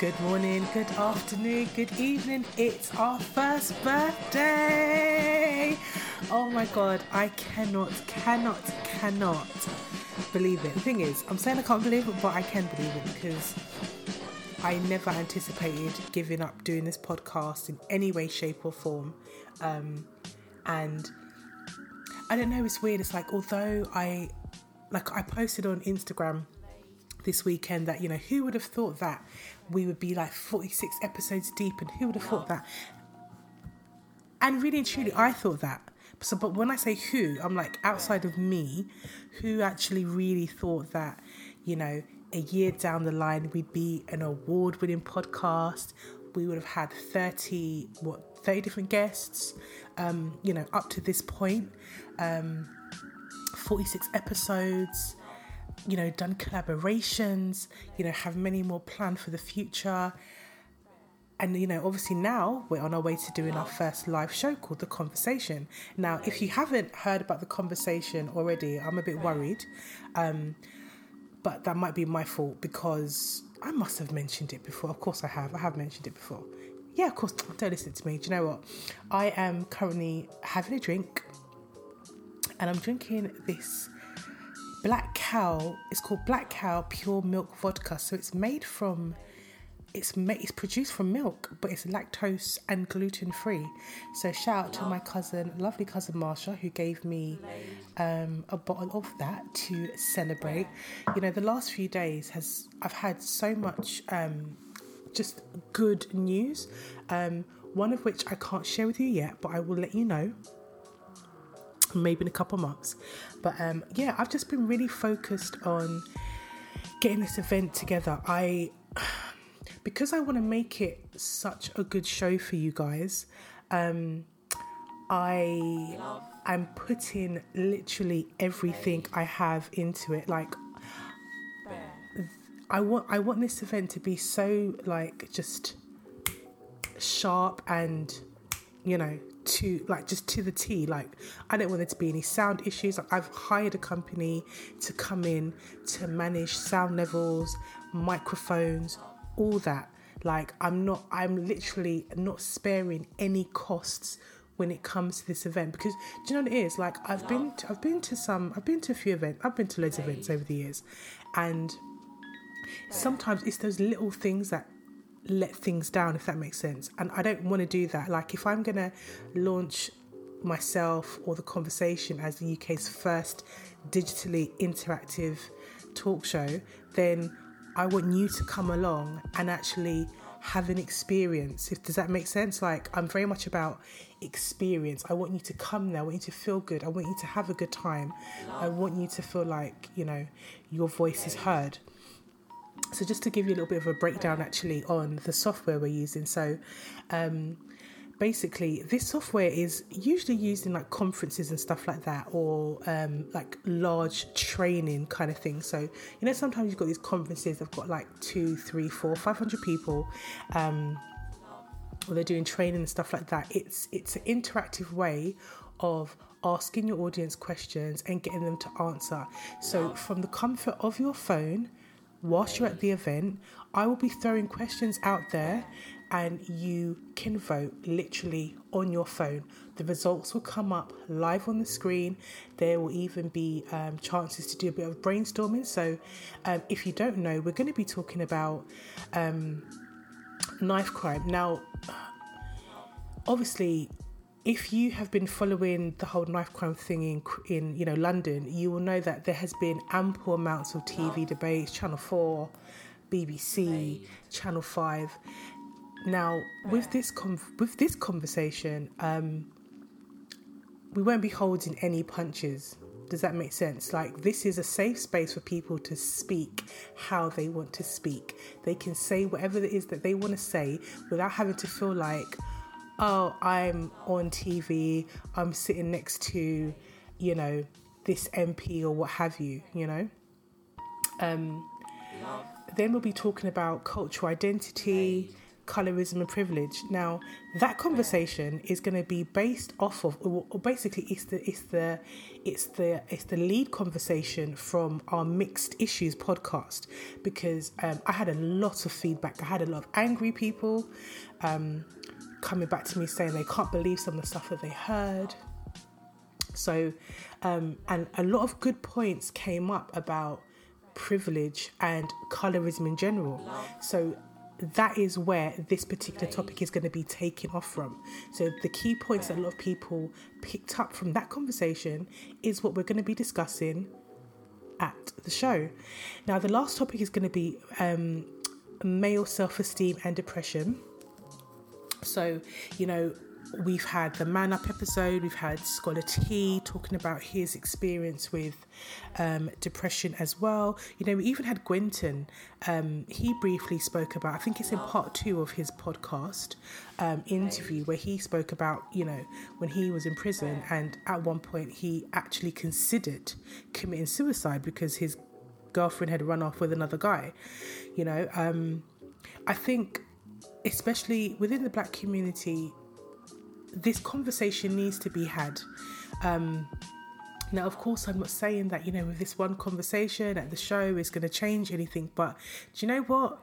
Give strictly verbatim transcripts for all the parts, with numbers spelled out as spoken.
Good morning, good afternoon, good evening. It's our first birthday. Oh my God, I cannot, cannot, cannot believe it. The thing is, I'm saying I can't believe it, but I can believe it because I never anticipated giving up doing this podcast in any way, shape or form. Um, and I don't know, it's weird. It's like, although I, like I posted on Instagram this weekend that, you know, who would have thought that we would be like forty-six episodes deep, and who would have thought that? And really and truly, I thought that. So, but when I say who, I'm like outside of me, who actually really thought that, you know, a year down the line, we'd be an award-winning podcast. We would have had thirty, what, thirty different guests, um, you know, up to this point, um, forty-six episodes, you know, done collaborations, you know, have many more planned for the future. And, you know, obviously now we're on our way to doing our first live show called The Conversation. Now, if you haven't heard about The Conversation already, I'm a bit worried. Um, but that might be my fault because I must have mentioned it before. Of course I have. I have mentioned it before. Yeah, of course. Don't listen to me. Do you know what? I am currently having a drink and I'm drinking this Black Cow. It's called Black Cow Pure Milk Vodka. So it's made from... It's made, it's produced from milk, but it's lactose and gluten-free. So shout out to my cousin, lovely cousin Marsha, who gave me um, a bottle of that to celebrate. You know, the last few days has I've had so much um, just good news, um, one of which I can't share with you yet, but I will let you know maybe in a couple months. But um, yeah, I've just been really focused on getting this event together. I... Because I want to make it such a good show for you guys, um, I am putting literally everything I have into it. Like, I want I want this event to be so, like, just sharp and, you know, to, like, just to the T. Like, I don't want there to be any sound issues. Like, I've hired a company to come in to manage sound levels, microphones, all that. Like, I'm not, I'm literally not sparing any costs when it comes to this event, because do you know what it is? Like, I've been, to, I've been to some, I've been to a few events, I've been to loads of events over the years, and sometimes it's those little things that let things down, if that makes sense. And I don't want to do that. Like, if I'm going to launch myself or The Conversation as the U K's first digitally interactive talk show, then I want you to come along and actually have an experience. If, does that make sense? Like, I'm very much about experience. I want you to come there. I want you to feel good. I want you to have a good time. I want you to feel like, you know, your voice is heard. So just to give you a little bit of a breakdown actually on the software we're using. So um, basically this software is usually used in like conferences and stuff like that, or um, like large training kind of thing. So, you know, sometimes you've got these conferences, they've got like two, three, four, five hundred people, um, or they're doing training and stuff like that. It's, it's an interactive way of asking your audience questions and getting them to answer. So from the comfort of your phone, whilst you're at the event, I will be throwing questions out there and you can vote literally on your phone. The results will come up live on the screen. There will even be um, chances to do a bit of brainstorming. So um, if you don't know, we're going to be talking about um, knife crime. Now, obviously, if you have been following the whole knife crime thing in, in you know, London, you will know that there has been ample amounts of T V debates, Channel four, B B C, Channel five... Now, with this con- with this conversation, um, we won't be holding any punches. Does that make sense? Like, this is a safe space for people to speak how they want to speak. They can say whatever it is that they want to say without having to feel like, oh, I'm on T V, I'm sitting next to, you know, this M P or what have you, you know? Um, then we'll be talking about cultural identity, colorism and privilege. Now, that conversation is going to be based off of, or basically it's the it's the it's the it's the lead conversation from our Mixed Issues podcast, because um, I had a lot of feedback. I had a lot of angry people um, coming back to me saying they can't believe some of the stuff that they heard. So, um, and a lot of good points came up about privilege and colorism in general. So that is where this particular topic is going to be taking off from. So the key points that a lot of people picked up from that conversation is what we're going to be discussing at the show. Now, the last topic is going to be um, male self-esteem and depression. So, you know, we've had the Man Up episode, we've had Scholar T talking about his experience with um, depression as well. You know, we even had Gwenton. Um, he briefly spoke about, I think it's in part two of his podcast um, interview, where he spoke about, you know, when he was in prison and at one point he actually considered committing suicide because his girlfriend had run off with another guy. You know, um, I think especially within the black community, this conversation needs to be had. Um, now, of course, I'm not saying that, you know, with this one conversation at the show is going to change anything, but do you know what?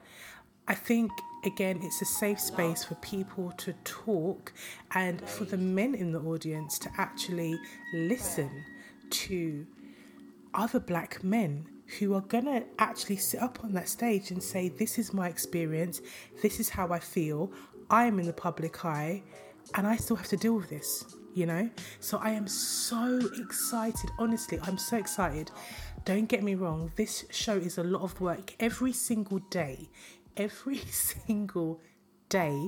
I think, again, it's a safe space for people to talk and for the men in the audience to actually listen to other black men who are going to actually sit up on that stage and say, this is my experience, this is how I feel, I'm in the public eye, and I still have to deal with this, you know? So I am so excited. Honestly, I'm so excited. Don't get me wrong. This show is a lot of work. Every single day, every single day,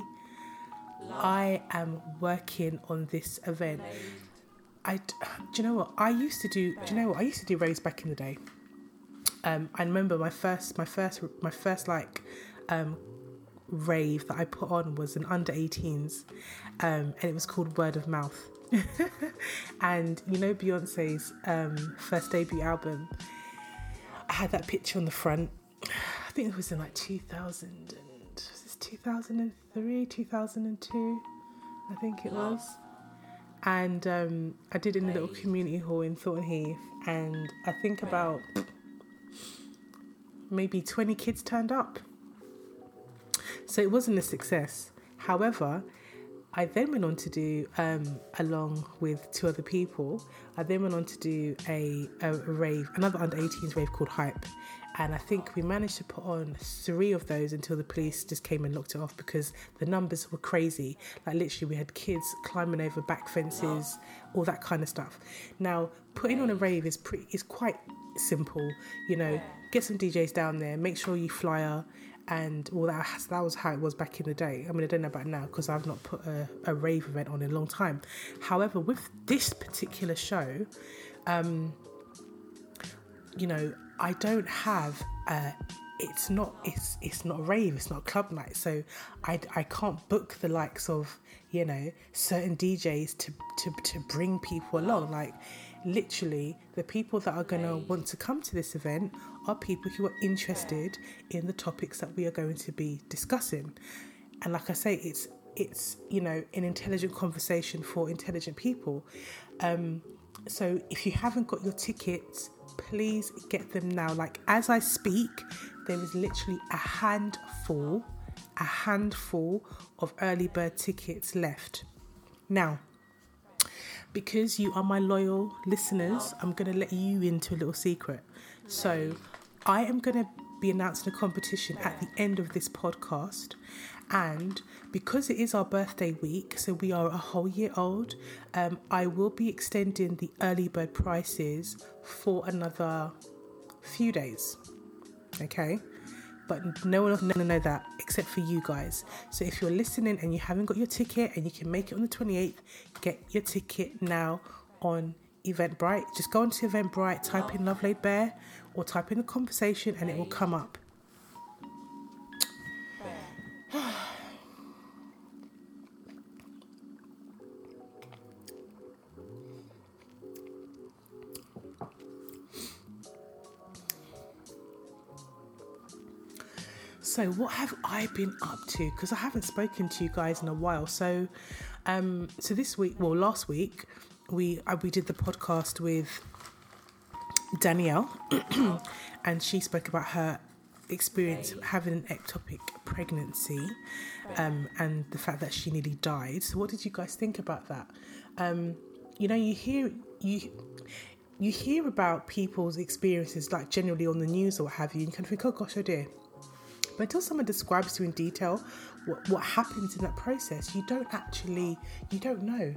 I am working on this event. I, do you know what? I used to do, do you know what? I used to do raves back in the day. Um, I remember my first, my first, my first like, um, rave that I put on was an under eighteens um, and it was called Word of Mouth. And you know Beyonce's um, first debut album, I had that picture on the front. I think it was in like two thousand and was this two thousand three, two thousand two, I think it was. And um, I did it in a little community hall in Thornton Heath, and I think about maybe twenty kids turned up. So it wasn't a success. However, I then went on to do, um, along with two other people, I then went on to do a, a rave, another under eighteens rave called Hype. And I think we managed to put on three of those until the police just came and locked it off because the numbers were crazy. Like literally we had kids climbing over back fences, all that kind of stuff. Now, putting on a rave is pretty, is quite simple. You know, get some D Js down there, make sure you flyer, and all that. That was how it was back in the day. I mean, I don't know about now because I've not put a, a rave event on in a long time. However, with this particular show, um, you know, I don't have. Uh, it's not. It's it's not a rave. It's not a club night. So I, I can't book the likes of, you know, certain D Js to to to bring people along. Like literally, the people that are going to want to come to this event are people who are interested in the topics that we are going to be discussing. And like I say, it's, it's, you know, an intelligent conversation for intelligent people. Um, so if you haven't got your tickets, please get them now. Like as I speak, there is literally a handful, a handful of early bird tickets left. Now, because you are my loyal listeners, I'm going to let you into a little secret. So I am going to be announcing a competition at the end of this podcast, and because it is our birthday week, so we are a whole year old, um, I will be extending the early bird prices for another few days, okay? But no one else knows know that except for you guys. So if you're listening and you haven't got your ticket and you can make it on the twenty-eighth, get your ticket now on Eventbrite. Just go onto Eventbrite, type in Love Laid Bare or type in the conversation and it will come up. So what have I been up to? Because I haven't spoken to you guys in a while. So um, so this week, well, last week, we uh, we did the podcast with Danielle and she spoke about her experience having an ectopic pregnancy um, and the fact that she nearly died. So what did you guys think about that? Um, you know, you hear... you. You hear about people's experiences, like generally on the news or what have you, and you kind of think, oh gosh, oh dear. But until someone describes to you in detail what, what happens in that process, you don't actually, you don't know.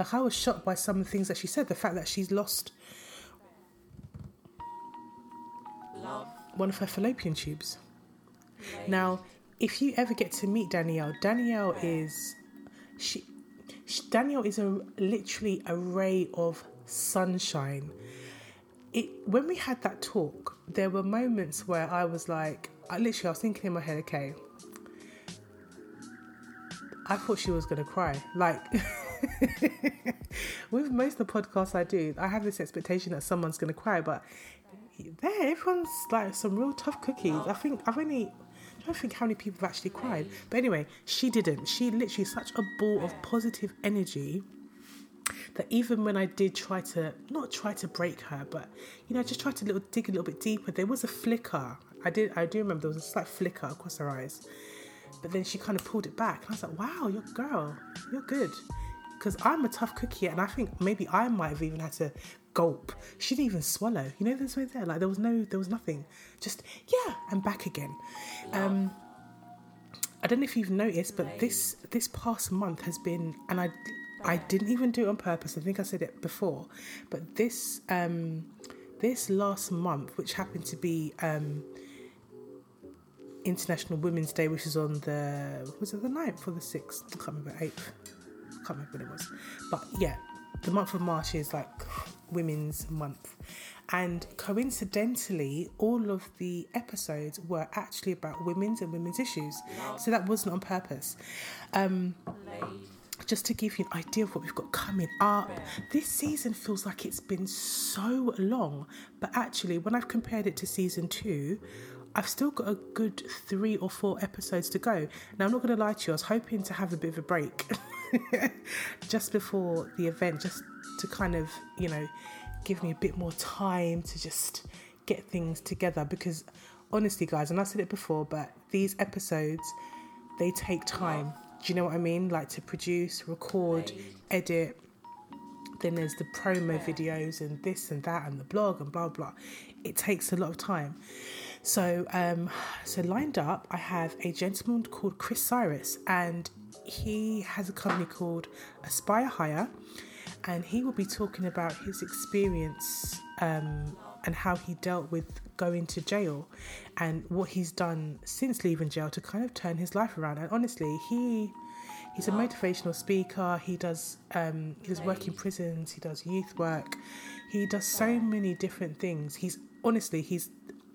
Like, I was shocked by some of the things that she said. The fact that she's lost Love. one of her fallopian tubes. Love. Now, if you ever get to meet Danielle, Danielle is, she, she Danielle is a literally a ray of sunshine. It when we had that talk, there were moments where I was like, I literally I was thinking in my head, okay, I thought she was gonna cry. Like with most of the podcasts I do, I have this expectation that someone's gonna cry, but there yeah, everyone's like some real tough cookies. I think I've only I don't think how many people have actually cried. But anyway, she didn't. She literally such a ball of positive energy that even when I did try to, not try to break her, but, you know, just try to little, dig a little bit deeper, there was a flicker. I did, I do remember there was a slight flicker across her eyes. But then she kind of pulled it back. And I was like, wow, you're a girl. You're good. Because I'm a tough cookie, and I think maybe I might have even had to gulp. She didn't even swallow. You know, this way there. Like, there was no, there was nothing. Just, yeah, and back again. Um, I don't know if you've noticed, but this this past month has been, and I... I didn't even do it on purpose. I think I said it before, but this um, this last month, which happened to be um, International Women's Day, which is on the was it the ninth or the sixth? I can't remember eighth. I can't remember when it was. But yeah, the month of March is like Women's Month, and coincidentally, all of the episodes were actually about women's and women's issues. So that wasn't on purpose. Um, Just to give you an idea of what we've got coming up. This season feels like it's been so long. But actually, when I've compared it to season two, I've still got a good three or four episodes to go. Now, I'm not going to lie to you. I was hoping to have a bit of a break just before the event, just to kind of, you know, give me a bit more time to just get things together. Because honestly, guys, and I said it before, but these episodes, they take time. Do you know what I mean? Like to produce, record, edit. Then there's the promo videos and this and that and the blog and blah, blah. It takes a lot of time. So, um, so lined up, I have a gentleman called Chris Cyrus, and he has a company called Aspire Hire, and he will be talking about his experience um, and how he dealt with going to jail and what he's done since leaving jail to kind of turn his life around. And honestly, he he's a motivational speaker. He does um, he does work in prisons. He does youth work. He does so many different things. He's honestly he's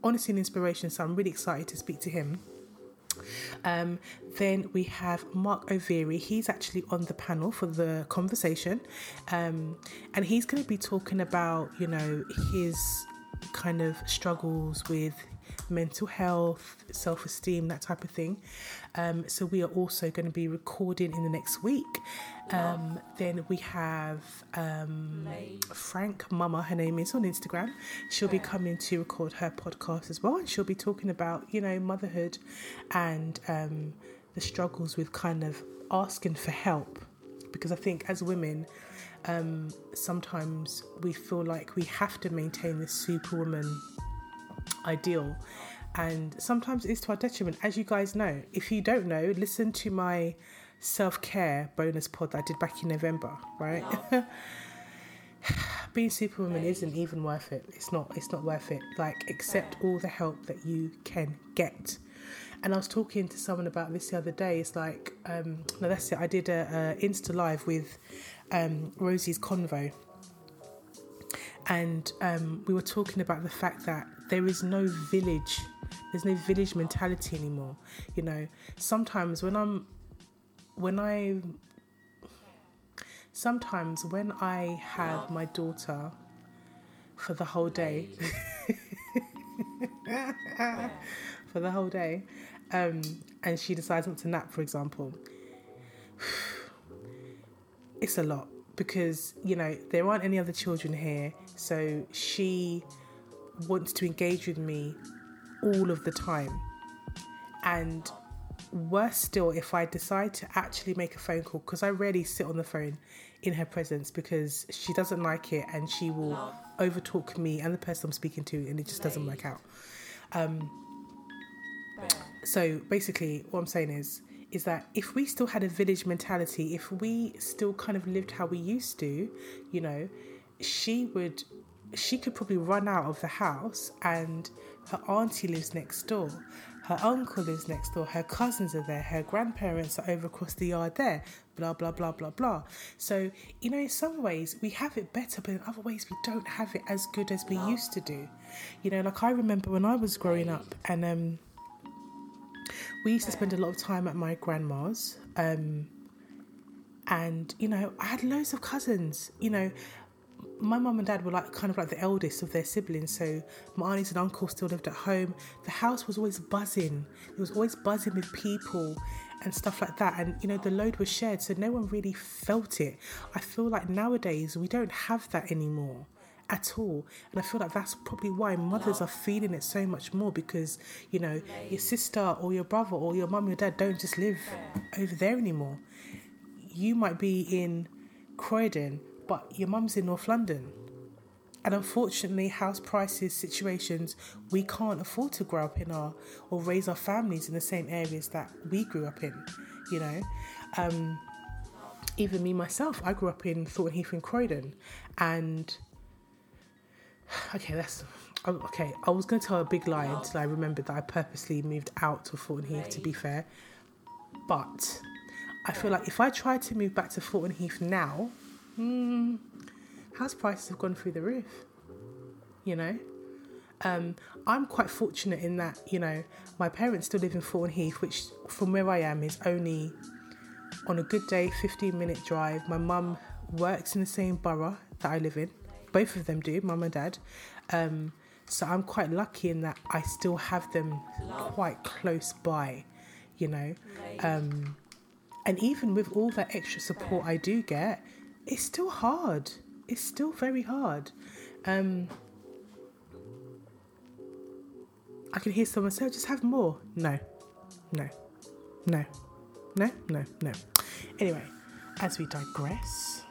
honestly an inspiration. So I'm really excited to speak to him. Um, then we have Mark Oviri. He's actually on the panel for the conversation, um, and he's going to be talking about, you know, his kind of struggles with mental health, self-esteem, that type of thing. Um, so we are also going to be recording in the next week. Um, then we have um, Frank Mama, her name is on Instagram. She'll be coming to record her podcast as well, and she'll be talking about, you know, motherhood and um, the struggles with kind of asking for help, because I think as women, um, sometimes we feel like we have to maintain this superwoman ideal, and sometimes it's to our detriment, as you guys know. If you don't know, listen to my self-care bonus pod that I did back in November, right? No. Being superwoman Please. isn't even worth it. It's not, it's not worth it. Like, accept all the help that you can get. And I was talking to someone about this the other day. It's like, um, no, that's it. I did a, a Insta live with um, Rosie's Convo. And um, we were talking about the fact that there is no village. There's no village mentality anymore. You know, sometimes when I'm, when I, sometimes when I have my daughter for the whole day, for the whole day, um, and she decides not to nap, for example, it's a lot because, you know, there aren't any other children here. So she wants to engage with me all of the time. And worse still, if I decide to actually make a phone call, because I rarely sit on the phone in her presence because she doesn't like it and she will overtalk me and the person I'm speaking to, and it just doesn't work out. Um, so basically what I'm saying is, is that if we still had a village mentality, if we still kind of lived how we used to, you know, she would, she could probably run out of the house, and her auntie lives next door. Her uncle lives next door. Her cousins are there. Her grandparents are over across the yard there. Blah, blah, blah, blah, blah. So, you know, in some ways we have it better, but in other ways we don't have it as good as we used to do. You know, like I remember when I was growing up, and um, we used to spend a lot of time at my grandma's. Um, and, you know, I had loads of cousins. You know, my mum and dad were like kind of like the eldest of their siblings, so my aunties and uncles still lived at home. The house was always buzzing. It was always buzzing with people and stuff like that. And, you know, the load was shared, so no one really felt it. I feel like nowadays we don't have that anymore at all. And I feel like that's probably why mothers are feeling it so much more, because, you know, your sister or your brother or your mum or your dad don't just live over there anymore. You might be in Croydon, but your mum's in North London. And unfortunately, house prices, situations, we can't afford to grow up in our, or raise our families in the same areas that we grew up in, you know. Um, even me, myself, I grew up in Thornton Heath in Croydon. And, okay, that's, okay, I was going to tell a big lie until I remembered that I purposely moved out of Thornton Heath, to be fair. But I feel like if I tried to move back to Thornton Heath now, Hmm, house prices have gone through the roof, you know. Um, I'm quite fortunate in that, you know, my parents still live in Thornton Heath, which from where I am is only, on a good day, fifteen minute drive. My mum works in the same borough that I live in. Both of them do, mum and dad. Um, so I'm quite lucky in that I still have them quite close by, you know. Um, and even with all that extra support I do get, it's still hard. It's still very hard. Um, I can hear someone say, oh, just have more. No, no, no, no, no, no. Anyway, as we digress.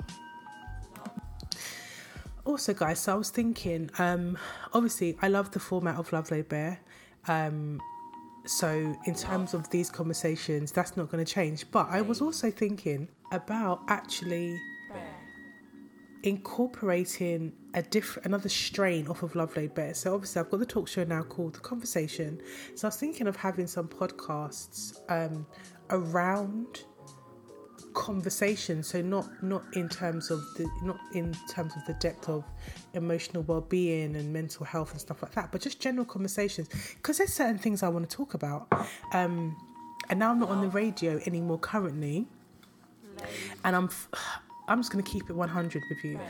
Also, guys, so I was thinking, um, obviously, I love the format of Love Lay Bear. Um, so in terms of these conversations, that's not going to change. But I was also thinking about actually incorporating a different another strain off of Love Laid Bare. So obviously I've got the talk show now called The Conversation, so I was thinking of having some podcasts um around conversation, so not not in terms of the not in terms of the depth of emotional well-being and mental health and stuff like that, but just general conversations, because there's certain things I want to talk about, um and now I'm not on the radio anymore currently, and I'm f- I'm just going to keep it one hundred with you.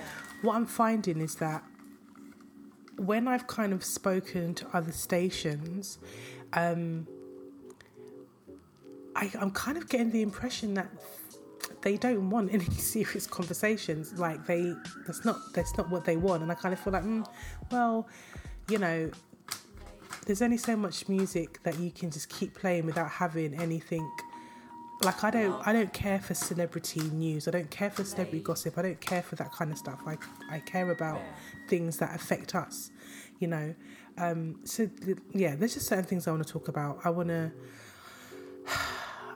What I'm finding is that when I've kind of spoken to other stations, um, I, I'm kind of getting the impression that they don't want any serious conversations. Like they, that's not that's not what they want. And I kind of feel like, mm, well, you know, there's only so much music that you can just keep playing without having anything. Like I don't, I don't care for celebrity news. I don't care for celebrity gossip. I don't care for that kind of stuff. I, I care about things that affect us, you know. Um, so th- yeah, there's just certain things I want to talk about. I want to,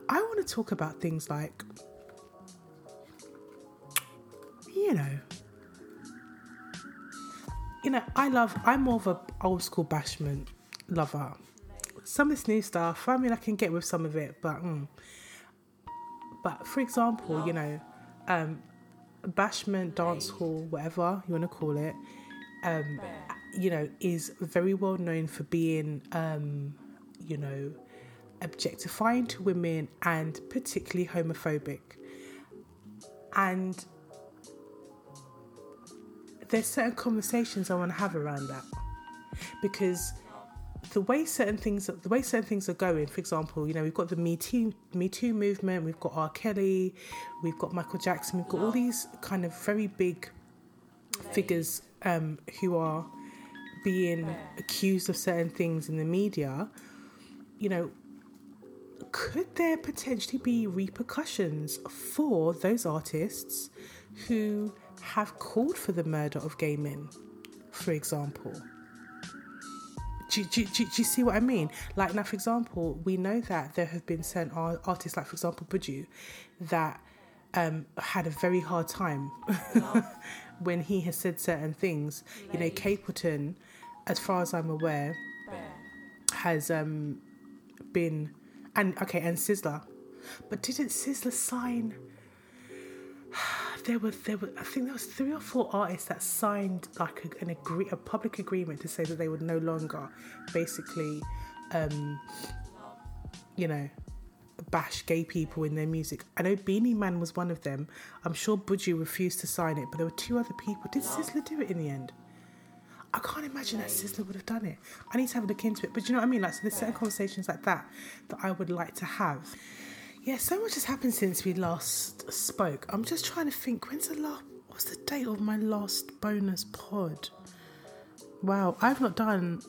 I want to talk about things like, you know, you know. I love. I'm more of an old school bashment lover. Some of this new stuff, I mean, I can get with some of it, but. Mm. But for example, you know, um, bashment, dance hall, whatever you want to call it, um, you know, is very well known for being, um, you know, objectifying to women and particularly homophobic. And there's certain conversations I want to have around that, because the way certain things, the way certain things are going. For example, you know, we've got the Me Too, Me Too movement, we've got R. Kelly, we've got Michael Jackson, we've got all these kind of very big figures um, who are being accused of certain things in the media. You know, could there potentially be repercussions for those artists who have called for the murder of gay men, for example? Do, do, do, do you see what I mean? Like, now, for example, we know that there have been certain artists, like, for example, Buju, that um, had a very hard time when he has said certain things. You know, Capleton, as far as I'm aware, has um, been... And, okay, and Sizzler. But didn't Sizzler sign... There were, there were, I think there was three or four artists that signed like a, an agree, a public agreement to say that they would no longer, basically, um, you know, bash gay people in their music. I know Beanie Man was one of them. I'm sure Buju refused to sign it, but there were two other people. Did Sizzler do it in the end? I can't imagine that Sizzler would have done it. I need to have a look into it. But you know what I mean? Like, so there's certain conversations like that that I would like to have. Yeah, so much has happened since we last spoke. I'm just trying to think, when's the last, what's the date of my last bonus pod? Wow, I've not done,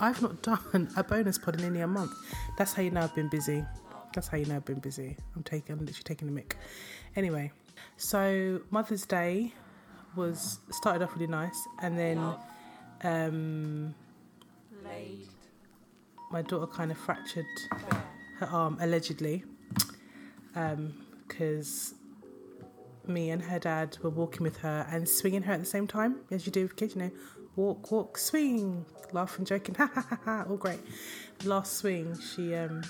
I've not done a bonus pod in nearly a month. That's how you know I've been busy. That's how you know I've been busy. I'm taking, I'm literally taking the mick. Anyway, so Mother's Day was, started off really nice, and then, um, my daughter kind of fractured her arm, allegedly. Because um, me and her dad were walking with her and swinging her at the same time, as you do with kids, you know, walk, walk, swing, laugh and joking, ha ha ha ha, all great. Last swing, she um,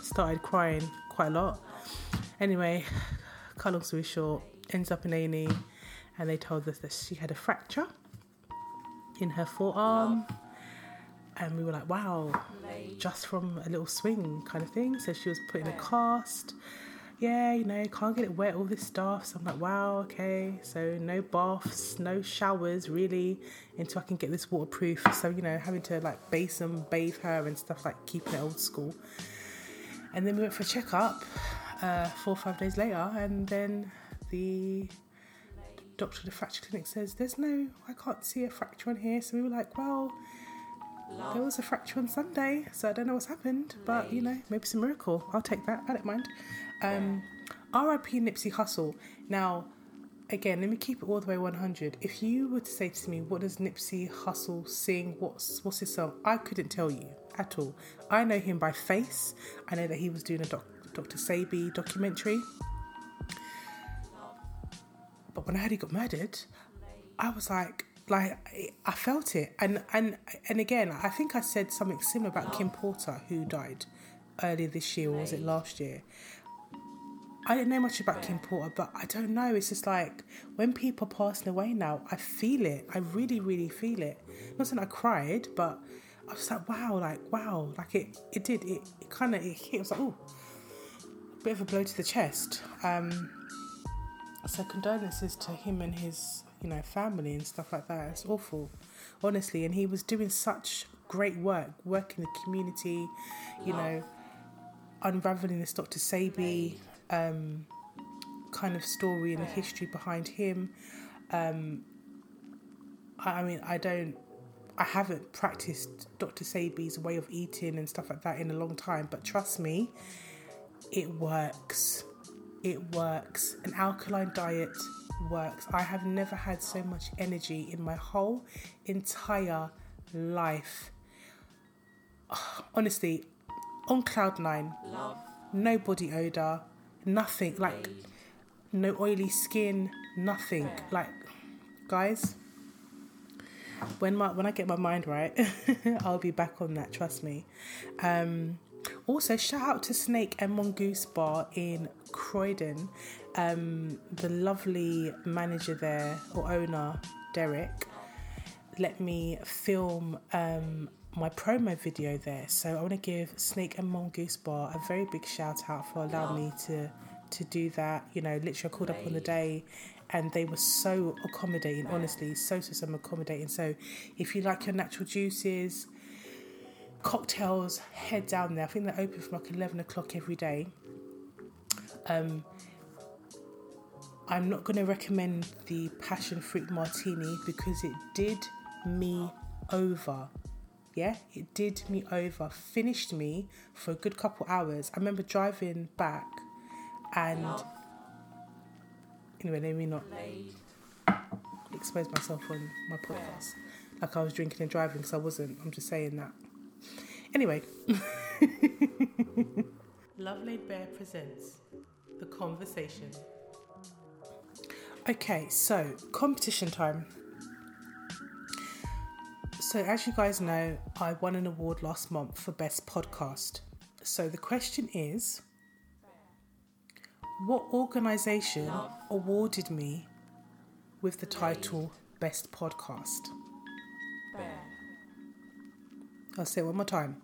started crying quite a lot. Anyway, cut long story short, ends up in A and E, and they told us that she had a fracture in her forearm. And we were like, wow, just from a little swing kind of thing. So she was put in a cast. Yeah, you know, can't get it wet, all this stuff. So I'm like, wow, okay. So no baths, no showers, really, until I can get this waterproof. So, you know, having to, like, base and bathe her and stuff, like, keeping it old school. And then we went for a checkup uh, four or five days later. And then the doctor at the fracture clinic says, there's no, I can't see a fracture on here. So we were like, well, there was a fracture on Sunday, so I don't know what's happened, but, you know, maybe it's a miracle. I'll take that. I don't mind. Um, R I P Nipsey Hussle. Now, again, let me keep it all the way one hundred. If you were to say to me, what does Nipsey Hussle sing? What's what's his song? I couldn't tell you at all. I know him by face. I know that he was doing a doc, Doctor Sebi documentary. But when I heard he got murdered, I was like... Like, I felt it. And, and and again, I think I said something similar about Kim Porter, who died earlier this year, or was it last year? I didn't know much about Kim Porter, but I don't know. It's just like, when people are passing away now, I feel it. I really, really feel it. Not saying I cried, but I was like, wow, like, wow. Like, it, it did. It, it kind of it hit. I was like, oh, a bit of a blow to the chest. Um, so condolences to him and his... you know, family and stuff like that. It's awful, honestly. And he was doing such great work, work in the community, you know, unravelling this Doctor Sebi um, kind of story and the history behind him. Um, I, I mean, I don't, I haven't practised Doctor Sebi's way of eating and stuff like that in a long time, but trust me, it works. It works. An alkaline diet works. I have never had so much energy in my whole entire life. Honestly, on cloud nine. Love. No body odor, nothing. Like, no oily skin, nothing. Like, guys, when my when I get my mind right, I'll be back on that, trust me. Um Also, shout out to Snake and Mongoose Bar in Croydon. Um, the lovely manager there, or owner, Derek, let me film um, my promo video there. So I want to give Snake and Mongoose Bar a very big shout out for allowing me to, to do that. You know, literally I called up on the day and they were so accommodating, honestly, so, so, so accommodating. So if you like your natural juices... cocktails, head down there. I think they're open from like eleven o'clock every day. Um, I'm not going to recommend the passion fruit martini because it did me over. Yeah, it did me over. Finished me for a good couple hours. I remember driving back and... Love. Anyway, let me not expose myself on my podcast. Like I was drinking and driving, because I wasn't. I'm just saying that. Anyway. Lovelaid Bear presents The Conversation. Okay, so competition time. So as you guys know, I won an award last month for Best Podcast. So the question is, what organisation awarded me with the title Best Podcast? Bear. I'll say it one more time.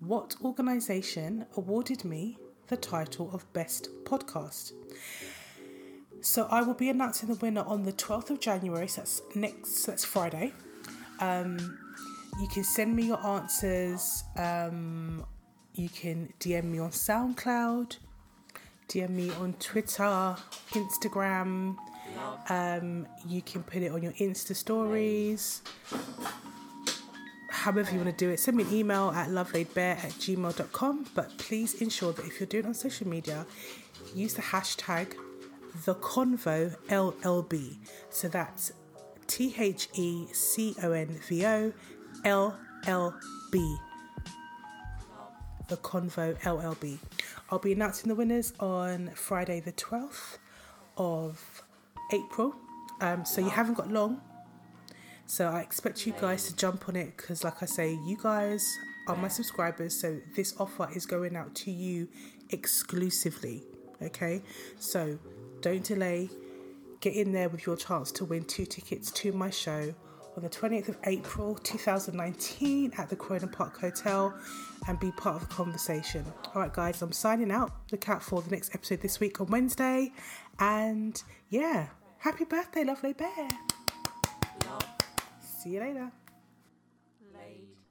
What organisation awarded me the title of Best Podcast? So I will be announcing the winner on the twelfth of January, so that's next, so that's Friday. Um, you can send me your answers. Um, you can D M me on SoundCloud, D M me on Twitter, Instagram. Um, you can put it on your Insta stories. However you want to do it. Send me an email at lovelaidbear at gmail dot com. But please ensure that if you're doing it on social media, use the hashtag the convo L L B. So that's T H E C O N V O L L B. The Convo L L B. I'll be announcing the winners on Friday the twelfth of April. Um, so you haven't got long. So I expect you guys to jump on it because, like I say, you guys are my subscribers. So this offer is going out to you exclusively. Okay? So don't delay. Get in there with your chance to win two tickets to my show on the twentieth of April twenty nineteen at the Croydon Park Hotel and be part of the conversation. All right, guys, I'm signing out. Look out for the next episode this week on Wednesday. And, yeah, happy birthday, Lovely Bear. Love. See you later. Late.